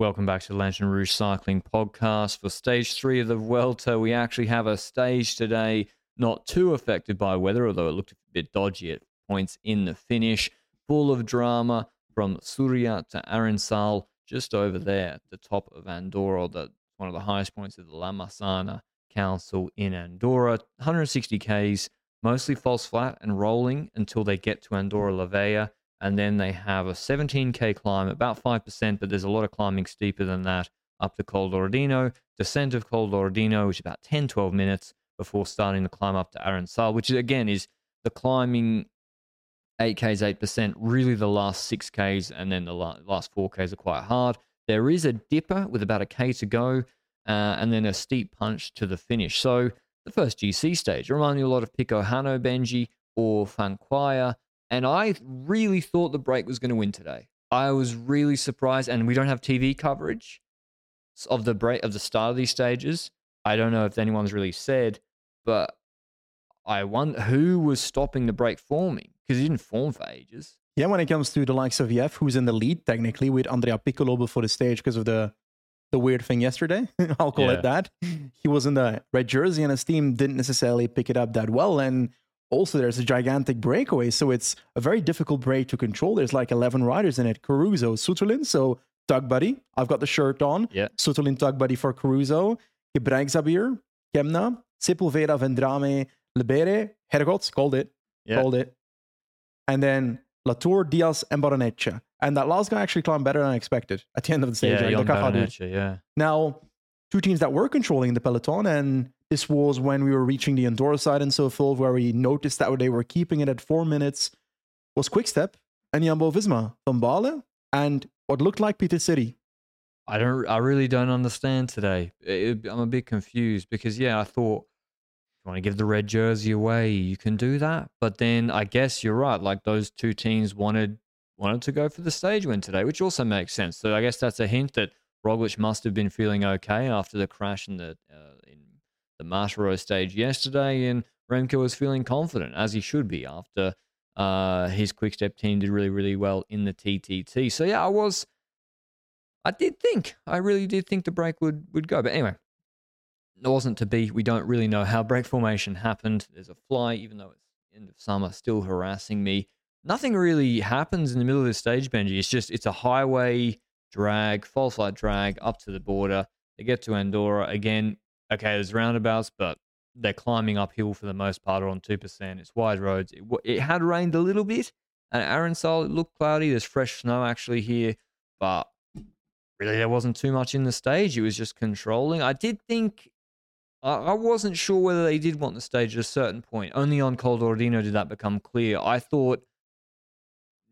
Welcome back to the Lantern Rouge Cycling Podcast. For Stage 3 of the Vuelta, we actually have a stage today not too affected by weather, although it looked a bit dodgy at points in the finish. Full of drama from Soler to Arinsal, just over there at the top of Andorra, one of the highest points of the La Massana Council in Andorra. 160 Ks, mostly false flat and rolling until they get to Andorra La Vella. And then they have a 17K climb, about 5%, but there's a lot of climbing steeper than that, up to Col d'Ordino, descent of Col d'Ordino, which is about 10-12 minutes before starting to climb up to Arinsal, which again is the climbing 8Ks, 8%, really the last 6Ks, and then the last 4Ks are quite hard. There is a dipper with about a K to go, and then a steep punch to the finish. So the first GC stage, reminding a lot of Pico Hano Benji or Fanquia. And I really thought the break was going to win today. I was really surprised, and we don't have TV coverage of the break of the start of these stages. I don't know if anyone's really said, but I wonder who was stopping the break forming, because it didn't form for ages. Yeah, when it comes to the likes of Jeff, who's in the lead technically with Andrea Piccolo before the stage because of the weird thing yesterday, I'll call it that. He was in the red jersey, and his team didn't necessarily pick it up that well, and also, there's a gigantic breakaway, so it's a very difficult break to control. There's like 11 riders in it. Caruso, Sutulin, so TugBuddy. I've got the shirt on. Yeah. Sutulin, TugBuddy for Caruso. Gebreigzabir, Kemna, Sepulveda, Vendrame, Lebere, Hergots, called it. And then Latour, Diaz, and Barrenetxea. And that last guy actually climbed better than I expected at the end of the stage. Yeah, Now, two teams that were controlling the peloton, and this was when we were reaching the Andorra side and so forth, where we noticed that they were keeping it at 4 minutes, was Quick Step and Jumbo Visma, Van Baarle, and what looked like Peter City. I really don't understand today. I'm a bit confused because, I thought, you want to give the red jersey away, you can do that. But then I guess you're right. Like, those two teams wanted to go for the stage win today, which also makes sense. So I guess that's a hint that Roglic must have been feeling okay after the crash in the Martiro stage yesterday, and Remco was feeling confident, as he should be, after his Quick Step team did really, really well in the TTT. So I really did think the break would go. But anyway, it wasn't to be. We don't really know how break formation happened. There's a fly, even though it's end of summer, still harassing me. Nothing really happens in the middle of this stage, Benji. It's a highway drag, false flat drag, up to the border. They get to Andorra again. Okay, there's roundabouts, but they're climbing uphill for the most part, or on 2%. It's wide roads. It had rained a little bit, and Arinsal, it looked cloudy. There's fresh snow actually here, but really there wasn't too much in the stage. It was just controlling. I did think, I wasn't sure whether they did want the stage at a certain point. Only on Col d'Ordino did that become clear. I thought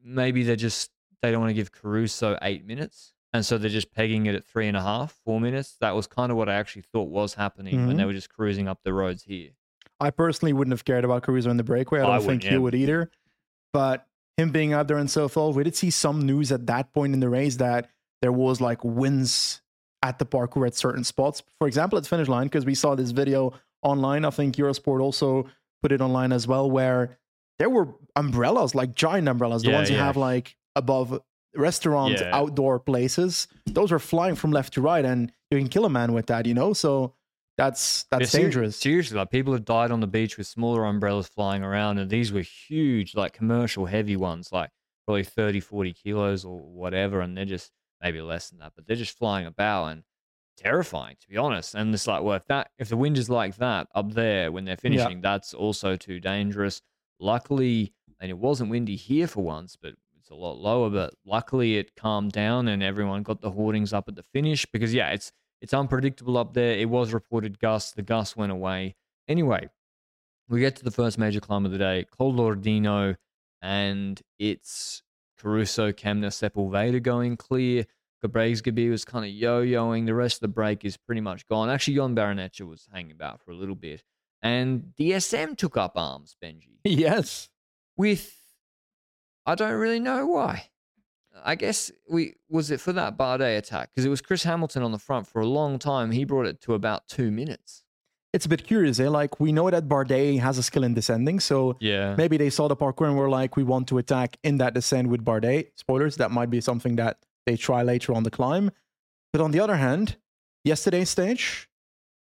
maybe they don't want to give Caruso 8 minutes. And so they're just pegging it at 3.5, 4 minutes. That was kind of what I actually thought was happening when they were just cruising up the roads here. I personally wouldn't have cared about Caruso in the breakaway. I don't think you would either. But him being out there and so forth, we did see some news at that point in the race that there was like wins at the parkour at certain spots. For example, at finish line, because we saw this video online. I think Eurosport also put it online as well, where there were umbrellas, like giant umbrellas, the ones you have like above restaurants, outdoor places. Those are flying from left to right, and you can kill a man with that, so that's dangerous. Seriously, like, people have died on the beach with smaller umbrellas flying around, and these were huge, like commercial heavy ones, like probably 30-40 kilos or whatever, and they're just maybe less than that, but they're just flying about and terrifying, to be honest. And it's like, well, if the wind is like that up there when they're finishing, that's also too dangerous. Luckily, and it wasn't windy here for once, but it's a lot lower, but luckily it calmed down and everyone got the hoardings up at the finish, because it's unpredictable up there. It was reported gusts. The gusts went away. Anyway, we get to the first major climb of the day, Col d'Ordino, and it's Caruso, Kemna, Sepulveda going clear. Gabi was kind of yo-yoing. The rest of the break is pretty much gone. Actually, Jon Barrenetxea was hanging about for a little bit. And DSM took up arms, Benji. Yes. With, I don't really know why. I guess was it for that Bardet attack? Because it was Chris Hamilton on the front for a long time. He brought it to about 2 minutes. It's a bit curious, eh? Like, we know that Bardet has a skill in descending, so maybe they saw the parkour and were like, we want to attack in that descent with Bardet. Spoilers, that might be something that they try later on the climb. But on the other hand, yesterday's stage,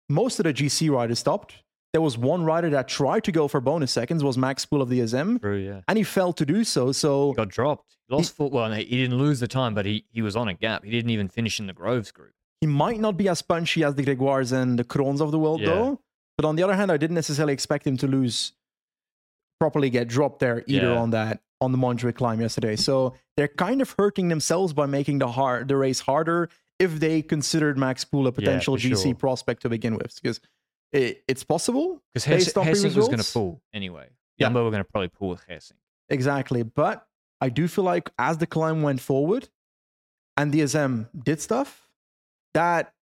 most of the GC riders stopped. There was one rider that tried to go for bonus seconds, was Max Poole of the DSM. True, yeah. And he failed to do so, so... He got dropped. He lost foot. Well, he didn't lose the time, but he was on a gap. He didn't even finish in the Groves group. He might not be as punchy as the Gregoires and the Kroons of the world, though. But on the other hand, I didn't necessarily expect him to lose, properly get dropped there either on the Montjuic climb yesterday. So they're kind of hurting themselves by making the race harder if they considered Max Poole a potential GC prospect to begin with. Because... It's possible because Hessink was going to pull anyway. But we're going to probably pull with Hessink. Exactly. But I do feel like as the climb went forward and DSM did stuff that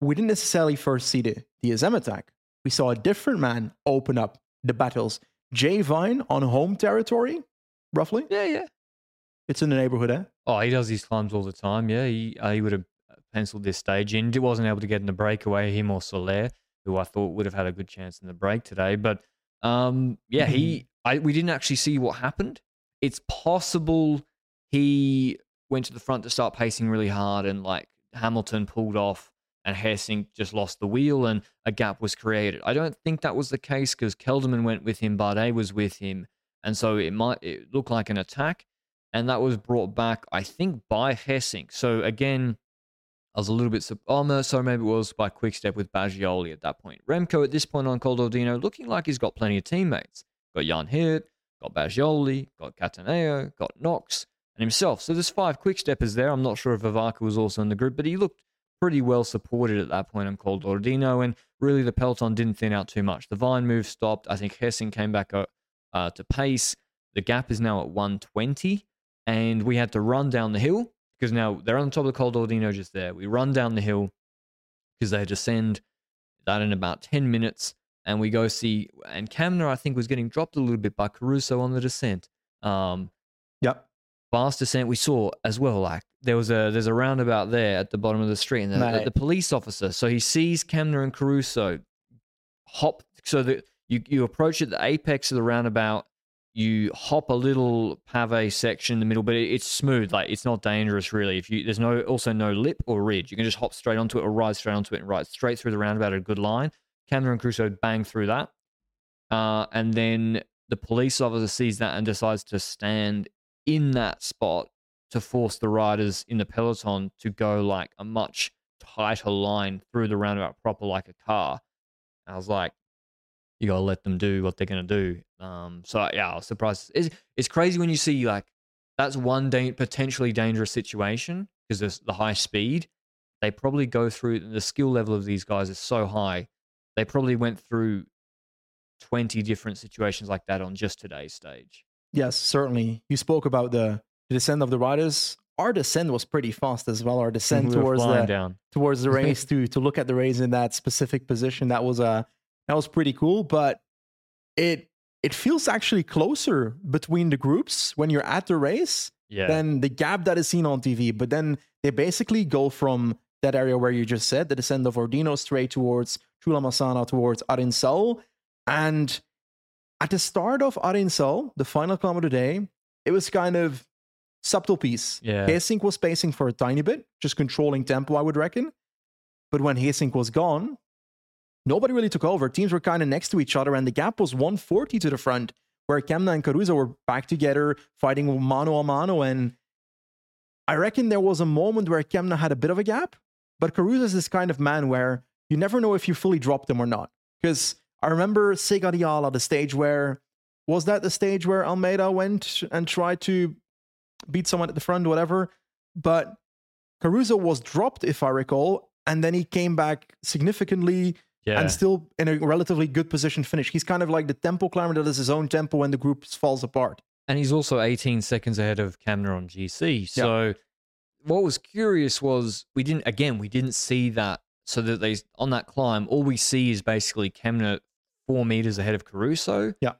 we didn't necessarily first see the DSM attack. We saw a different man open up the battles. Jay Vine on home territory, roughly. Yeah. It's in the neighborhood, eh? Oh, he does these climbs all the time. Yeah, he would have penciled this stage in. He wasn't able to get in the breakaway, him or Soler, who I thought would have had a good chance in the break today. But we didn't actually see what happened. It's possible he went to the front to start pacing really hard and like Hamilton pulled off and Hessink just lost the wheel and a gap was created. I don't think that was the case because Kelderman went with him, Bardet was with him. And so it looked like an attack and that was brought back, I think, by Hessink. So again, I was a little bit... maybe it was by Quick Step with Baggioli at that point. Remco at this point on Col d'Ordino looking like he's got plenty of teammates. Got Jan Hirt, got Baggioli, got Cataneo, got Knox, and himself. So there's 5 Quick Steppers there. I'm not sure if Vivarca was also in the group, but he looked pretty well supported at that point on Col d'Ordino, and really the peloton didn't thin out too much. The Vine move stopped. I think Hessing came back to pace. The gap is now at 120, and we had to run down the hill. Because now they're on top of the Col d'Ordino just there. We run down the hill because they descend that in about 10 minutes. And we go see, and Kemna, I think, was getting dropped a little bit by Caruso on the descent. Fast descent we saw as well. Like there's a roundabout there at the bottom of the street. And the police officer, so he sees Kemna and Caruso hop. So that you approach at the apex of the roundabout. You hop a little pavé section in the middle, but it's smooth. Like it's not dangerous really. There's no lip or ridge. You can just hop straight onto it or ride straight onto it and ride straight through the roundabout at a good line. Kemna and Caruso bang through that. And then the police officer sees that and decides to stand in that spot to force the riders in the peloton to go like a much tighter line through the roundabout proper like a car. And I was like, you got to let them do what they're going to do. I was surprised. It's crazy when you see, like, that's one potentially dangerous situation because there's the high speed. They probably go through, the skill level of these guys is so high. They probably went through 20 different situations like that on just today's stage. Yes, certainly. You spoke about the descent of the riders. Our descent was pretty fast as well. Our descent towards the race to look at the race in that specific position. That was pretty cool, but it feels actually closer between the groups when you're at the race than the gap that is seen on TV. But then they basically go from that area where you just said, the descent of Ordino straight towards Chula Masana, towards Arinsal. And at the start of Arinsal, the final climb of the day, it was kind of subtle piece. Hessink was pacing for a tiny bit, just controlling tempo, I would reckon. But when Hessink was gone... nobody really took over. Teams were kind of next to each other, and the gap was 140 to the front, where Kemna and Caruso were back together, fighting mano a mano. And I reckon there was a moment where Kemna had a bit of a gap, but Caruso is this kind of man where you never know if you fully dropped him or not. Because I remember Segadiala, the stage where Almeida went and tried to beat someone at the front, whatever. But Caruso was dropped, if I recall, and then he came back significantly. Yeah. And still in a relatively good position finish. He's kind of like the tempo climber that is his own tempo when the group falls apart. And he's also 18 seconds ahead of Kemna on GC. So what was curious was we didn't see that. So that they on that climb, all we see is basically Kemna 4 meters ahead of Caruso. Yeah.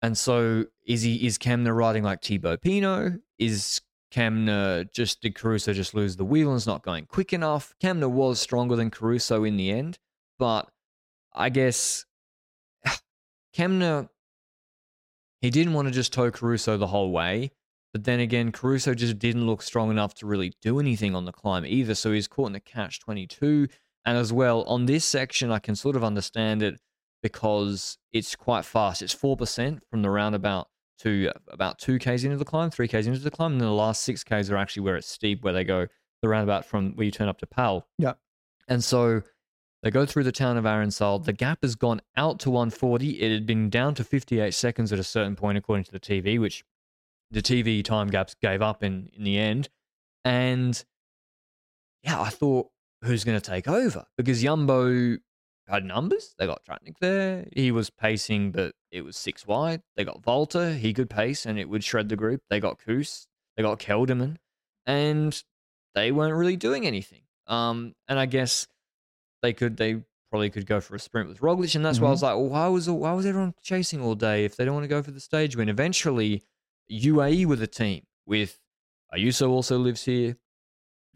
And so is Kemna riding like Thibaut Pinot? Is Kemna did Caruso just lose the wheel and it's not going quick enough? Kemna was stronger than Caruso in the end, but I guess Kemna, he didn't want to just tow Caruso the whole way. But then again, Caruso just didn't look strong enough to really do anything on the climb either. So he's caught in a catch-22. And as well, on this section, I can sort of understand it because it's quite fast. It's 4% from the roundabout to about 2Ks into the climb, 3Ks into the climb. And then the last 6Ks are actually where it's steep, where they go the roundabout from where you turn up to Pal. Yeah. And so they go through the town of Arinsal. The gap has gone out to 140. It had been down to 58 seconds at a certain point, according to the TV, which the TV time gaps gave up in the end. And yeah, I thought, who's going to take over? Because Jumbo had numbers. They got Tratnik there. He was pacing, but it was six wide. They got Volta. He could pace, and it would shred the group. They got Kuss. They got Kelderman. And they weren't really doing anything. And I guess they probably could go for a sprint with Roglic. And that's why I was like, well, why was everyone chasing all day if they don't want to go for the stage win? Eventually, UAE were the team with Ayuso also lives here,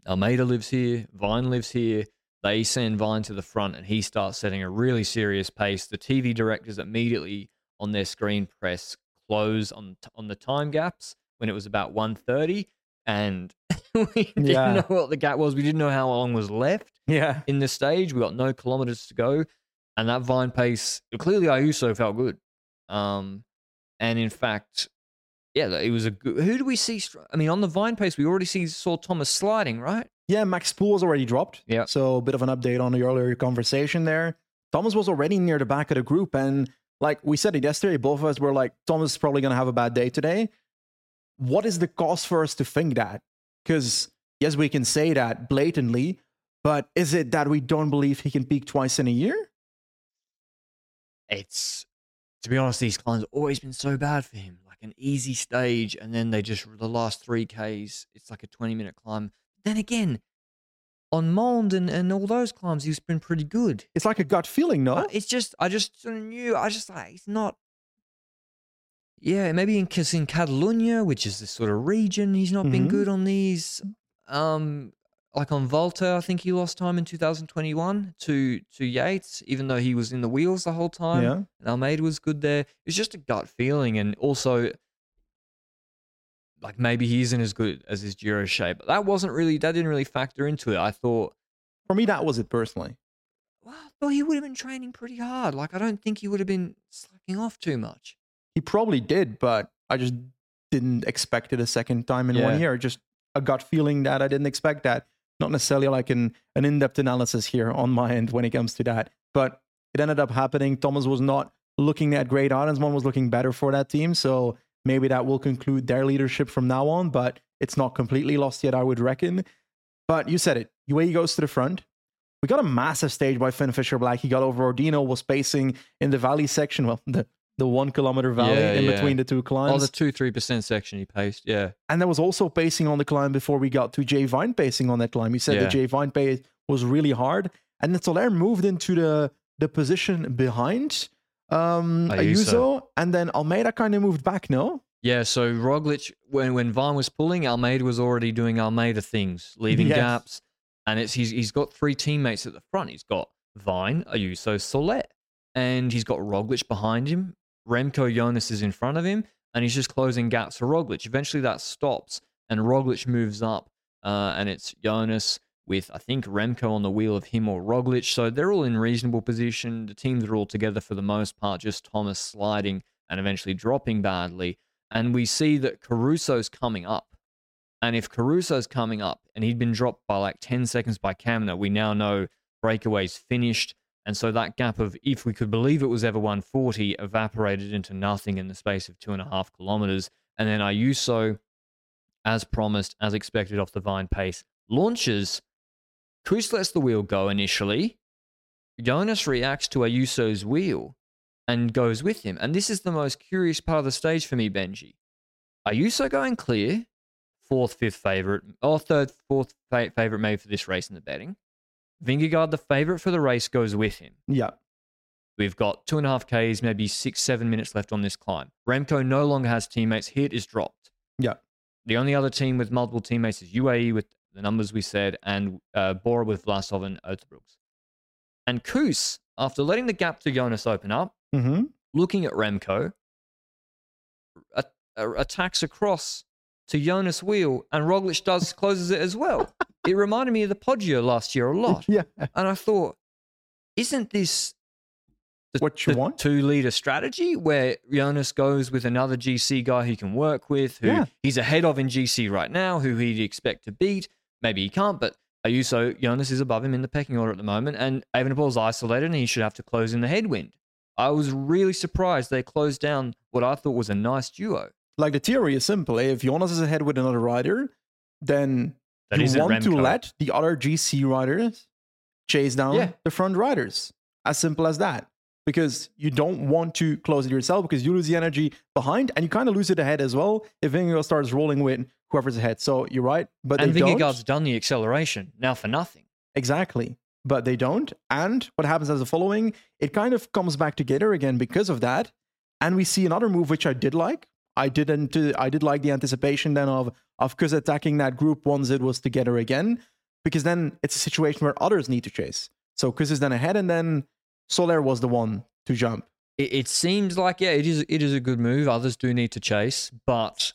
Almeida lives here, Vine lives here. They send Vine to the front and he starts setting a really serious pace. The TV directors immediately on their screen press close on the time gaps when it was about 1:30 and we didn't know what the gap was. We didn't know how long was left in the stage. We got no kilometers to go and that Vine pace, clearly Ayuso felt good. And in fact, it was a good... Who do we see? I mean, on the Vine pace, we already saw Thomas sliding, right? Yeah, Max Poole was already dropped. Yeah. So a bit of an update on the earlier conversation there. Thomas was already near the back of the group. And like we said it yesterday, both of us were like, Thomas is probably going to have a bad day today. What is the cause for us to think that? Because yes, we can say that blatantly, but is it that we don't believe he can peak twice in a year? To be honest, these climbs have always been so bad for him. An easy stage, and then the last 3Ks, it's like a 20-minute climb. Then again, on Mond and all those climbs, he's been pretty good. It's like a gut feeling, no? It's just, I just knew, it's not, maybe in Catalonia, which is this sort of region, he's not been good on these. Like on Volta, I think he lost time in 2021 to Yates, even though he was in the wheels the whole time. Yeah. And Almeida was good there. It was just a gut feeling. And also, like, maybe he isn't as good as his Giro shape. But that didn't really factor into it. I thought. For me, that was it personally. Well, I thought he would have been training pretty hard. Like, I don't think he would have been slacking off too much. He probably did, but I just didn't expect it a second time in 1 year. Just a gut feeling that I didn't expect that. Not necessarily like an in-depth analysis here on my end when it comes to that. But it ended up happening. Thomas was not looking that great. Arensman was looking better for that team. So maybe that will conclude their leadership from now on. But it's not completely lost yet, I would reckon. But you said it. UAE goes to the front. We got a massive stage by Finn Fisher-Black. He got over Ordino, was pacing in the valley section. Well, the 1 kilometer valley between the two climbs. Oh, the 2-3% section he paced, yeah. And there was also pacing on the climb before we got to Jay Vine pacing on that climb. You said the Jay Vine pace was really hard. And then Soler moved into the position behind Ayuso. And then Almeida kind of moved back, no? Yeah, so Roglic, when Vine was pulling, Almeida was already doing Almeida things, leaving gaps. And he's got three teammates at the front. He's got Vine, Ayuso, Soler. And he's got Roglic behind him. Remco Jonas is in front of him, and he's just closing gaps for Roglic. Eventually that stops, and Roglic moves up, and it's Jonas with, I think, Remco on the wheel of him or Roglic. So they're all in reasonable position. The teams are all together for the most part, just Thomas sliding and eventually dropping badly. And we see that Caruso's coming up. And if Caruso's coming up, and he'd been dropped by like 10 seconds by Kemna, we now know breakaway's finished. And so that gap of, if we could believe it was ever 140, evaporated into nothing in the space of 2.5 kilometers. And then Ayuso, as promised, as expected off the Vine pace, launches. Kuss lets the wheel go initially. Jonas reacts to Ayuso's wheel and goes with him. And this is the most curious part of the stage for me, Benji. Ayuso going clear. Third, fourth favourite maybe for this race in the betting. Vingegaard, the favourite for the race, goes with him. Yeah. We've got 2.5 Ks, maybe 6-7 minutes left on this climb. Remco no longer has teammates. Hirt is dropped. Yeah. The only other team with multiple teammates is UAE with the numbers we said, and Bora with Vlasov and Oetebrooks. And Kuss, after letting the gap to Jonas open up, looking at Remco, attacks across to Jonas' wheel, and Roglic closes it as well. It reminded me of the Poggio last year a lot. Yeah. And I thought, isn't this the 2-liter strategy where Jonas goes with another GC guy he can work with, who he's ahead of in GC right now, who he'd expect to beat? Maybe he can't, but Ayuso, Jonas is above him in the pecking order at the moment, and Evenepoel's isolated and he should have to close in the headwind. I was really surprised they closed down what I thought was a nice duo. Like, the theory is simple. If Jonas is ahead with another rider, then that you want to let the other GC riders chase down the front riders. As simple as that. Because you don't want to close it yourself, because you lose the energy behind and you kind of lose it ahead as well if Vingegaard starts rolling with whoever's ahead. So you're right. And Vingegaard's done the acceleration now for nothing. Exactly. But they don't. And what happens as the following, it kind of comes back together again because of that. And we see another move, which I did like. I did like the anticipation then of Kuss attacking that group once it was together again, because then it's a situation where others need to chase. So Kuss is then ahead, and then Soler was the one to jump. It seems like, it is a good move. Others do need to chase, but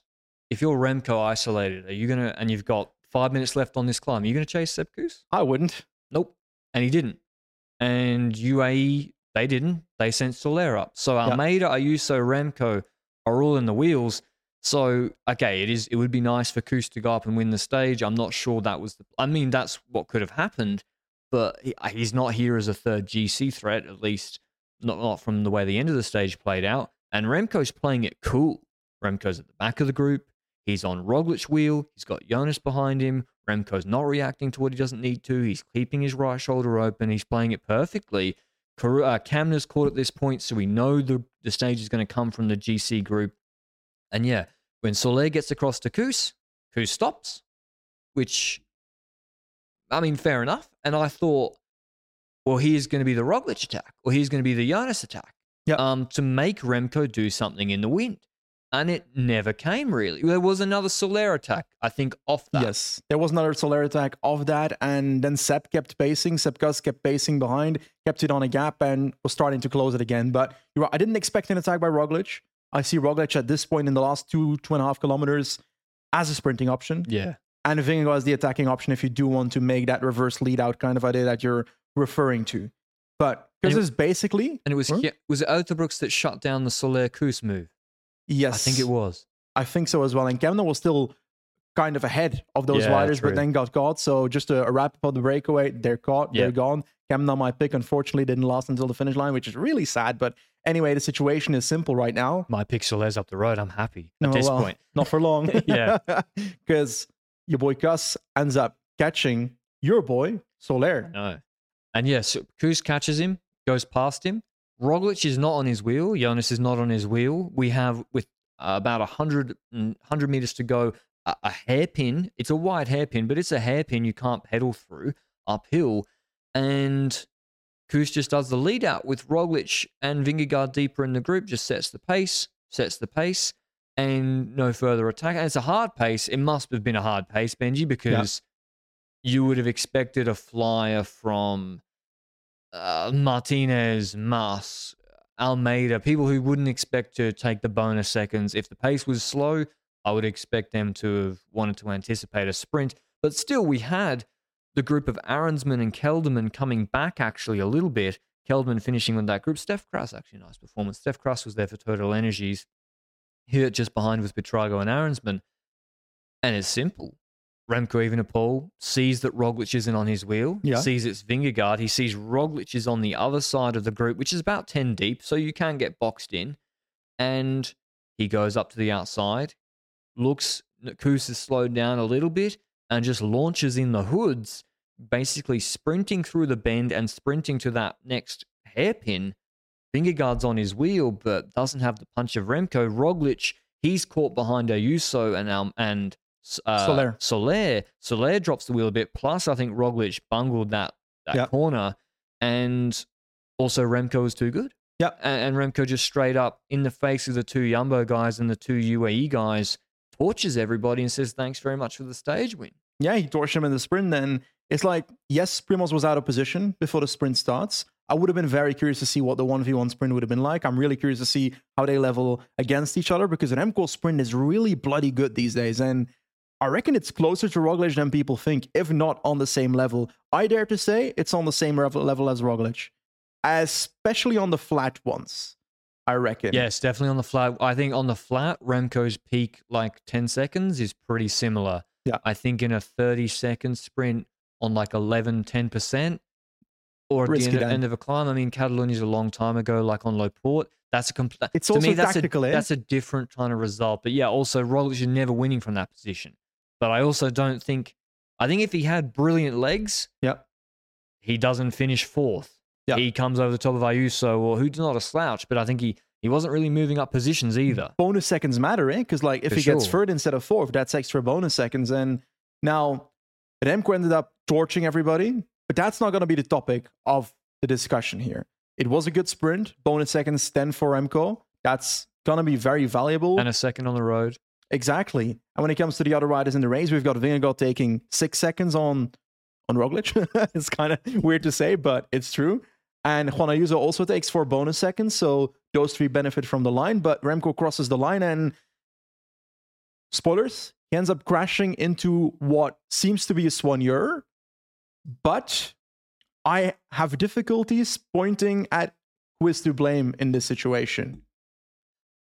if you're Remco isolated, and you've got 5 minutes left on this climb, are you going to chase Sepp Kuss? I wouldn't. Nope. And he didn't. And UAE, they didn't. They sent Soler up. So Almeida, Ayuso, Remco are all in the wheels. So, okay, it would be nice for Kuss to go up and win the stage. I'm not sure that was that's what could have happened. But he's not here as a third GC threat, at least not from the way the end of the stage played out. And Remco's playing it cool. Remco's at the back of the group. He's on Roglic's wheel. He's got Jonas behind him. Remco's not reacting to what he doesn't need to. He's keeping his right shoulder open. He's playing it perfectly. Kemna's caught at this point, so we know the stage is going to come from the GC group. And when Soler gets across to Kuss, Kuss stops, which... I mean, fair enough. And I thought, well, here's going to be the Roglic attack, or here's going to be the Jonas attack, to make Remco do something in the wind. And it never came, really. There was another Soler attack, I think, off that. Yes, there was another Soler attack off that, and then Sepp kept pacing. Sepp Kuss kept pacing behind, kept it on a gap, and was starting to close it again. But you're right, I didn't expect an attack by Roglic. I see Roglic at this point in the last 2.5 kilometers as a sprinting option. Yeah. And Vingegaard is the attacking option if you do want to make that reverse lead-out kind of idea that you're referring to. But because it's basically... And it was it Oetebrooks that shut down the Soler Kuss move? Yes. I think it was. I think so as well. And Kemna was still kind of ahead of those riders, but then got caught. So just to wrap up the breakaway, they're caught, they're gone. Kemna, my pick, unfortunately didn't last until the finish line, which is really sad. But anyway, the situation is simple right now. My pick Soler's up the road. I'm happy at this point. Not for long. Because... Your boy Kuss ends up catching your boy Soler. No. And so Kuss catches him, goes past him. Roglic is not on his wheel. Jonas is not on his wheel. We have, with about 100 meters to go, a hairpin. It's a wide hairpin, but it's a hairpin you can't pedal through uphill. And Kuss just does the lead out with Roglic and Vingegaard deeper in the group, just sets the pace. And no further attack. And it's a hard pace. It must have been a hard pace, Benji, because you would have expected a flyer from Martinez, Mas, Almeida, people who wouldn't expect to take the bonus seconds. If the pace was slow, I would expect them to have wanted to anticipate a sprint. But still, we had the group of Arensman and Kelderman coming back actually a little bit. Kelderman finishing with that group. Steph Kras, actually, nice performance. Steph Kras was there for Total Energies. Here, just behind was Petrago and Arensman. And it's simple. Remco Evenepoel sees that Roglic isn't on his wheel, sees it's Vingegaard. He sees Roglic is on the other side of the group, which is about 10 deep, so you can get boxed in. And he goes up to the outside, looks, Kuss is slowed down a little bit, and just launches in the hoods, basically sprinting through the bend and sprinting to that next hairpin. Vingegaard's on his wheel, but doesn't have the punch of Remco. Roglic, He's caught behind Ayuso and Soler. Soler drops the wheel a bit. Plus, I think Roglic bungled that corner, and also Remco was too good. Yeah, and Remco just straight up in the face of the two Jumbo guys and the two UAE guys torches everybody and says thanks very much for the stage win. Yeah, he torched him in the sprint. Then it's like, yes, Primoz was out of position before the sprint starts. I would have been very curious to see what the 1v1 sprint would have been like. I'm really curious to see how they level against each other, because an MCOL sprint is really bloody good these days. And I reckon it's closer to Roglic than people think, if not on the same level. I dare to say it's on the same level as Roglic, especially on the flat ones, I reckon. Yes, definitely on the flat. I think on the flat, Remco's peak, like 10 seconds, is pretty similar. Yeah. I think in a 30-second sprint on like 11, 10%, or at the end of a climb. I mean, Catalonia's a long time ago, like on Loport. That's a complete. It's also tactical. That's a different kind of result. But yeah, also Roglic is never winning from that position. But I also don't think. I think if he had brilliant legs, he doesn't finish fourth. Yep. He comes over the top of Ayuso, or who's not a slouch. But I think he wasn't really moving up positions either. Bonus seconds matter, eh? Because like if gets third instead of fourth, that's extra bonus seconds. And now, Remco ended up torching everybody. But that's not going to be the topic of the discussion here. It was a good sprint. Bonus seconds, 10 for Remco. That's going to be very valuable. And a second on the road. Exactly. And when it comes to the other riders in the race, we've got Vingegaard taking 6 seconds on Roglic. It's kind of weird to say, but it's true. And Juan Ayuso also takes 4 bonus seconds. So those three benefit from the line. But Remco crosses the line and... spoilers. He ends up crashing into what seems to be a soigneur. But I have difficulties pointing at who is to blame in this situation.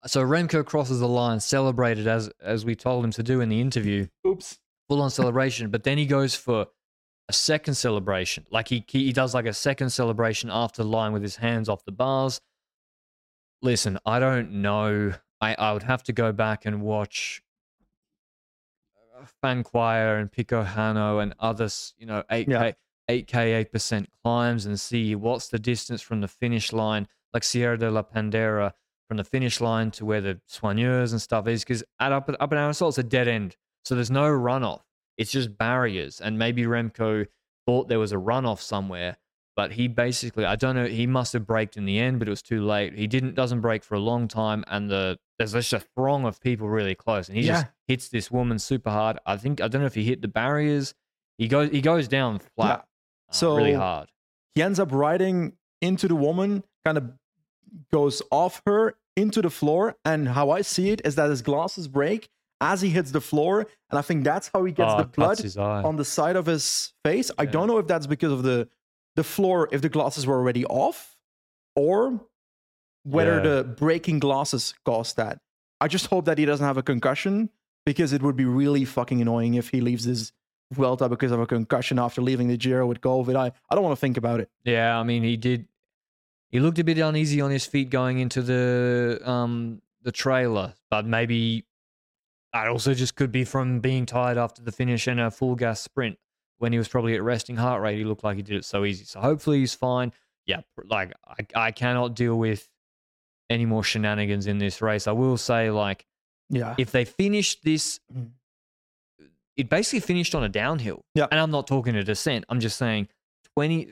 So Remco crosses the line, celebrated as we told him to do in the interview. Oops. Full-on celebration. But then he goes for a second celebration. Like he does like a second celebration after the line with his hands off the bars. Listen, I don't know. I would have to go back and watch Fan Choir and Pico Hano and others, 8K 8% climbs, and see what's the distance from the finish line, like Sierra de la Pandera, from the finish line to where the soigneurs and stuff is, because up in Arinsal it's a dead end, so there's no runoff. It's just barriers, and maybe Remco thought there was a runoff somewhere, but he basically, I don't know, he must have braked in the end, but it was too late. He doesn't brake for a long time, and there's just a throng of people really close, and he just hits this woman super hard. I don't know if he hit the barriers. He goes down flat, so really hard. He ends up riding into the woman, kind of goes off her into the floor, and how I see it is that his glasses break as he hits the floor, and I think that's how he gets the blood on the side of his face. Yeah. I don't know if that's because of the floor, if the glasses were already off, or whether the breaking glasses caused that. I just hope that he doesn't have a concussion, because it would be really fucking annoying if he leaves this Vuelta because of a concussion after leaving the Giro with COVID. I don't want to think about it. Yeah, I mean, he looked a bit uneasy on his feet going into the trailer, but maybe that also just could be from being tired after the finish and a full gas sprint. When he was probably at resting heart rate, he looked like he did it so easy. So hopefully he's fine. Yeah, like I cannot deal with any more shenanigans in this race. I will say, like, if they finish this, it basically finished on a downhill. Yeah. And I'm not talking a descent. I'm just saying 20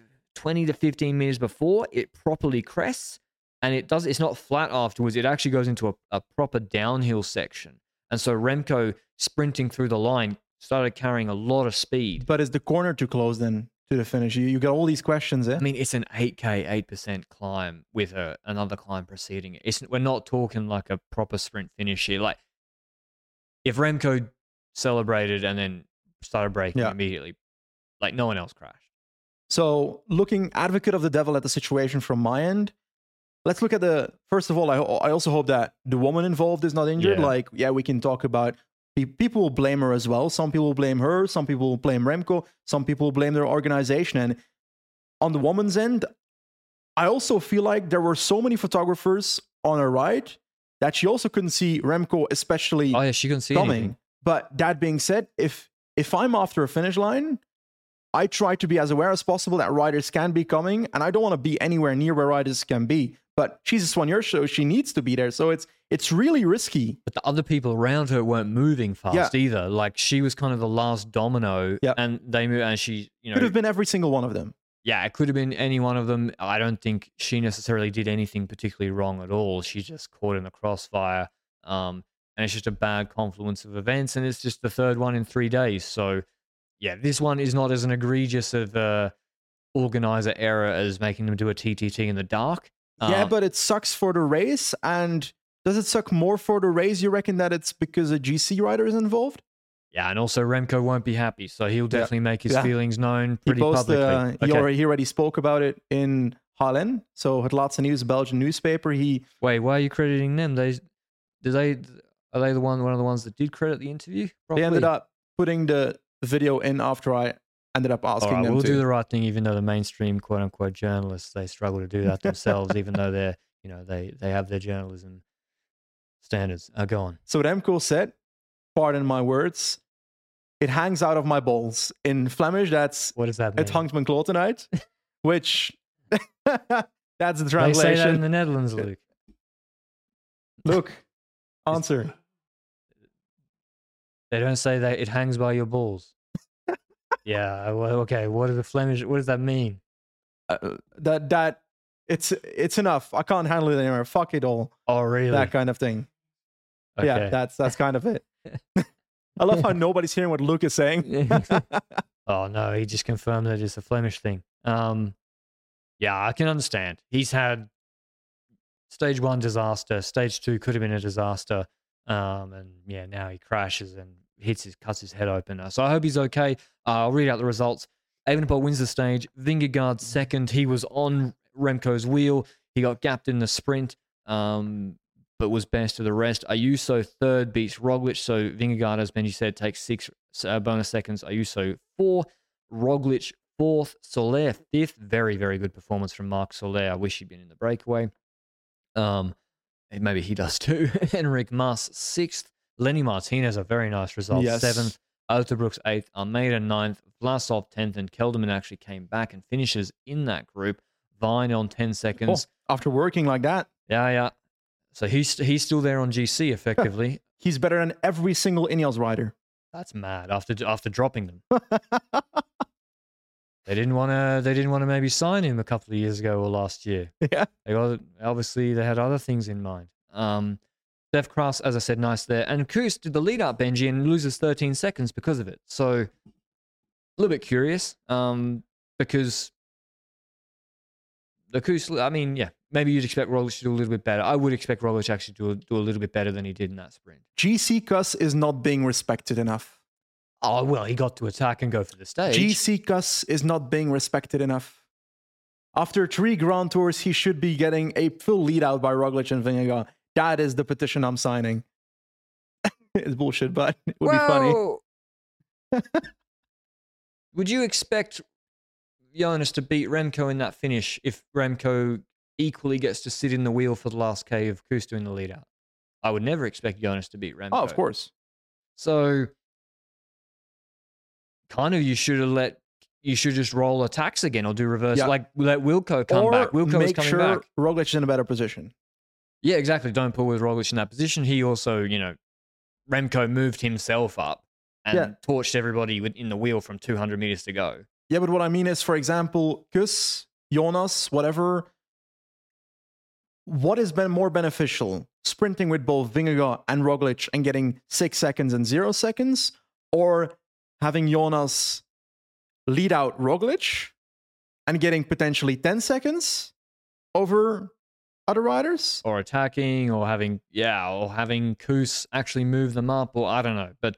to 15 minutes before, it properly crests, and it's not flat afterwards. It actually goes into a proper downhill section. And so Remco sprinting through the line started carrying a lot of speed. But is the corner too close then to the finish? You got all these questions, eh? I mean, it's an 8K 8% climb with another climb preceding it. We're not talking like a proper sprint finish here. Like, if Remco celebrated and then started braking immediately, like, no one else crashed. So, looking advocate of the devil at the situation from my end, let's look at the... First of all, I also hope that the woman involved is not injured. Yeah. Like, we can talk about... People will blame her as well. Some people blame her. Some people blame Remco. Some people blame their organization. And on the woman's end, I also feel like there were so many photographers on her ride that she also couldn't see Remco, especially she couldn't see coming. Anything. But that being said, if I'm after a finish line, I try to be as aware as possible that riders can be coming, and I don't want to be anywhere near where riders can be. but she's a soigneur, so she needs to be there. So it's really risky. But the other people around her weren't moving fast either. Like, she was kind of the last domino, and they moved, and she, you know, could have been every single one of them. Yeah, it could have been any one of them. I don't think she necessarily did anything particularly wrong at all. She just caught in the crossfire. And it's just a bad confluence of events, and it's just the third one in 3 days. So, yeah, this one is not as an egregious of organizer error as making them do a TTT in the dark. Yeah, but it sucks for the race. And does it suck more for the race? You reckon that it's because a GC rider is involved? Yeah, and also Remco won't be happy, so he'll definitely make his feelings known pretty publicly. He already spoke about it in Holland, so had lots of news, Belgian newspaper. Wait, why are you crediting them? Are they one of the ones that did credit the interview? Probably. They ended up putting the video in after I ended up asking them. We'll do the right thing, even though the mainstream quote unquote journalists, they struggle to do that themselves, even though they have their journalism standards. Go on. So what Remco said, pardon my words, it hangs out of my balls. In Flemish, that's... What does that mean? It hangt mijn kloot uit, which... that's the translation. They say that in the Netherlands, Luke. Luke, answer. They don't say that it hangs by your balls. Yeah, well, okay, what are the Flemish... What does that mean? That it's enough. I can't handle it anymore. Fuck it all. Oh, really? That kind of thing. Okay. Yeah, that's kind of it. I love how nobody's hearing what Luke is saying. Oh no, he just confirmed that it's a Flemish thing. Yeah, I can understand. He's had stage one disaster, stage two could have been a disaster, and yeah, now he crashes and cuts his head open. So I hope he's okay. I'll read out the results. Evenepoel wins the stage. Vingegaard second. He was on Remco's wheel. He got gapped in the sprint. But was best of the rest. Ayuso third beats Roglic, so Vingegaard, as Benji said, takes 6 bonus seconds. Ayuso 4, Roglic 4th, Soler 5th. Very, very good performance from Marc Soler. I wish he'd been in the breakaway. Maybe he does too. Enric Mas 6th, Lenny Martinez, a very nice result, 7th, Otterbroeks 8th, Almeida 9th, Vlasov 10th, and Kelderman actually came back and finishes in that group. Vine on 10 seconds. Oh, after working like that. Yeah. So he's still there on GC, effectively. Yeah. He's better than every single Ineos rider. That's mad. After dropping them, they didn't want to maybe sign him a couple of years ago or last year. Yeah. Obviously they had other things in mind. Def Cross, as I said, nice there. And Kuss did the lead up, Benji, and loses 13 seconds because of it. So a little bit curious, because the Kuss, I mean, yeah. Maybe you'd expect Roglic to do a little bit better. I would expect Roglic to actually do a little bit better than he did in that sprint. GC Kuss is not being respected enough. Oh, well, he got to attack and go for the stage. GC Kuss is not being respected enough. After 3 Grand Tours, he should be getting a full lead out by Roglic and Vingegaard. That is the petition I'm signing. It's bullshit, but it would be funny. Would you expect Jonas to beat Remco in that finish if Remco equally gets to sit in the wheel for the last K of Kuss doing the lead out? I would never expect Jonas to beat Remco. Oh, of course. So kind of you should just roll attacks again or do reverse, like let Wilco come or back. Wilco is coming back. Roglic is in a better position. Yeah, exactly. Don't pull with Roglic in that position. He also, Remco moved himself up and torched everybody in the wheel from 200 meters to go. Yeah, but what I mean is, for example, Kuss, Jonas, whatever, what has been more beneficial, sprinting with both Vingegaard and Roglic and getting 6 seconds and 0 seconds, or having Jonas lead out Roglic and getting potentially 10 seconds over other riders? Or attacking, or having Kuss actually move them up, or I don't know. But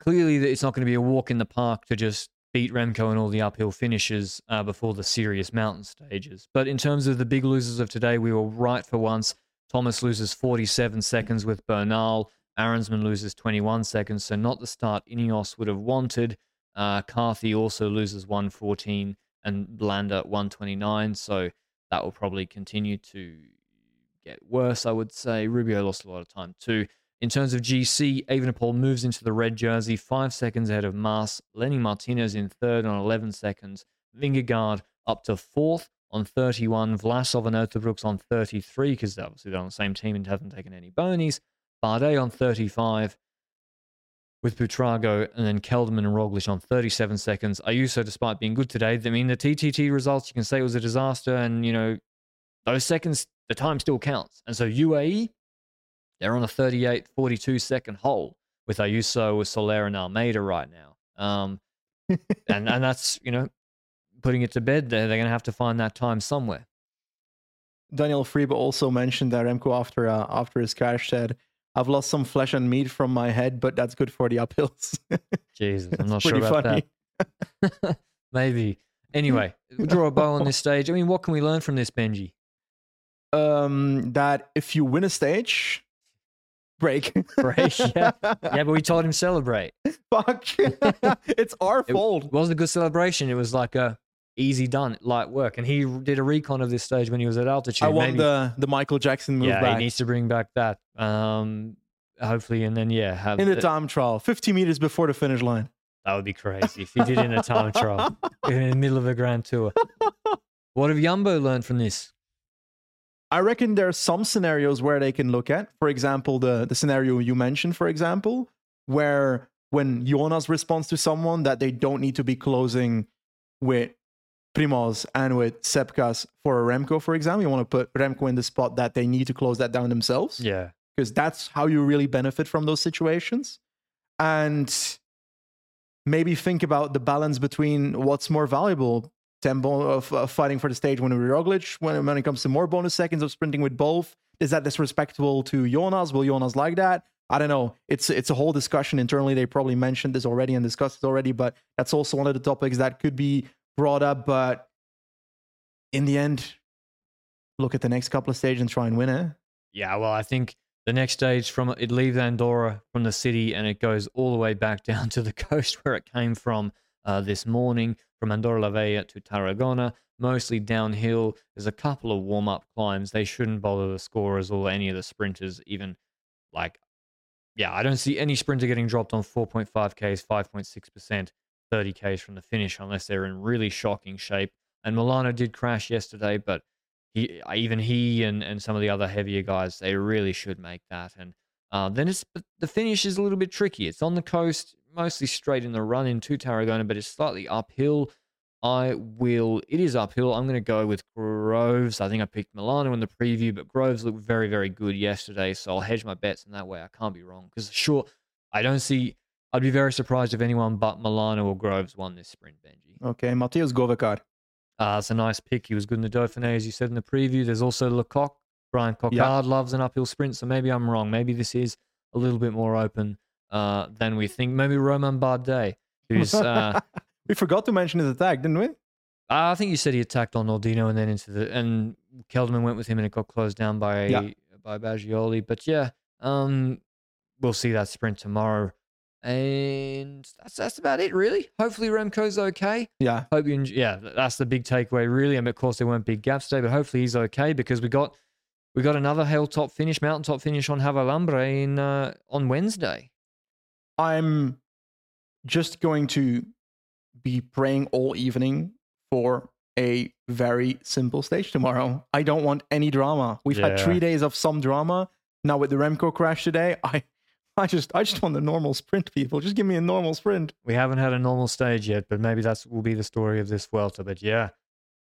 clearly it's not going to be a walk in the park to just beat Remco and all the uphill finishes before the serious mountain stages. But in terms of the big losers of today, we were right for once. Thomas loses 47 seconds with Bernal. Arensman loses 21 seconds, so not the start Ineos would have wanted. Carthy also loses 1:14 and Blanda 1:29, so that will probably continue to get worse, I would say. Rubio lost a lot of time too. In terms of GC, Evenepoel moves into the red jersey, 5 seconds ahead of Mas. Lenny Martinez in third on 11 seconds. Vingegaard up to fourth on 31, Vlasov and Ertebrooks on 33, because obviously they're on the same team and haven't taken any bonies. Bardet on 35 with Butrago, and then Kelderman and Roglic on 37 seconds. Ayuso, despite being good today, I mean, the TTT results, you can say it was a disaster, and, you know, those seconds, the time still counts. And so UAE, they're on a 38, 42-second hole with Ayuso, with Soler and Almeida right now. And that's, you know, putting it to bed there. They're going to have to find that time somewhere. Daniel Friebe also mentioned that Remco after his crash said, "I've lost some flesh and meat from my head, but that's good for the uphills." Jesus, I'm not sure about that. Maybe. Anyway, we'll draw a bow on this stage. I mean, what can we learn from this, Benji? That if you win a stage, break. Yeah, but we told him celebrate. Fuck, it's our fault. It wasn't a good celebration. It was like a easy done, light work. And he did a recon of this stage when he was at altitude. I want the Michael Jackson move back. He needs to bring back that. Hopefully, and then have in the time trial, 50 meters before the finish line. That would be crazy if he did in a time trial in the middle of a Grand Tour. What have Jumbo learned from this? I reckon there are some scenarios where they can look at. For example, the scenario you mentioned, for example, where when Jonas responds to someone, that they don't need to be closing with Primoz and with Sepkas for a Remco, for example. You want to put Remco in the spot that they need to close that down themselves. Yeah. Because that's how you really benefit from those situations. And maybe think about the balance between what's more valuable. Tempo of fighting for the stage when we Roglic, when it comes to more bonus seconds of sprinting with both. Is that disrespectful to Jonas? Will Jonas like that? I don't know. It's a whole discussion internally. They probably mentioned this already and discussed it already, but that's also one of the topics that could be brought up. But in the end, look at the next couple of stages and try and win it. Yeah, well, I think the next stage, it leaves Andorra from the city and it goes all the way back down to the coast where it came from this morning. From Andorra La Vella to Tarragona, mostly downhill. There's a couple of warm-up climbs. They shouldn't bother the scorers or any of the sprinters even. I don't see any sprinter getting dropped on 4.5 Ks, 5.6%, 30 Ks from the finish unless they're in really shocking shape. And Milano did crash yesterday, but he and some of the other heavier guys, they really should make that. And then the finish is a little bit tricky. It's on the coast, mostly straight in the run into Tarragona, but it's slightly uphill. It is uphill. I'm going to go with Groves. I think I picked Milano in the preview, but Groves looked very, very good yesterday, so I'll hedge my bets in that way. I can't be wrong because, sure, I'd be very surprised if anyone but Milano or Groves won this sprint, Benji. Okay, Mateusz Govacar. That's a nice pick. He was good in the Dauphiné, as you said in the preview. There's also Lecoq. Brian Cockard loves an uphill sprint, so maybe I'm wrong. Maybe this is a little bit more open than we think. Maybe Romain Bardet, who's... we forgot to mention his attack, didn't we? I think you said he attacked on Ordino and then and Kelderman went with him and it got closed down by Baggioli. But we'll see that sprint tomorrow. And that's about it, really. Hopefully Remco's okay. Yeah. That's the big takeaway, really. And of course there weren't big gaps today, but hopefully he's okay because we got another mountaintop finish on Havalambre on Wednesday. I'm just going to be praying all evening for a very simple stage tomorrow. I don't want any drama. We've had 3 days of some drama. Now with the Remco crash today, I just want the normal sprint, people. Just give me a normal sprint. We haven't had a normal stage yet, but maybe that will be the story of this Vuelta. But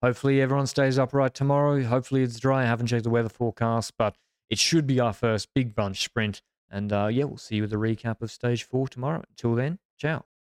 hopefully everyone stays upright tomorrow. Hopefully it's dry. I haven't checked the weather forecast, but it should be our first big bunch sprint. And we'll see you with a recap of stage 4 tomorrow. Until then, ciao.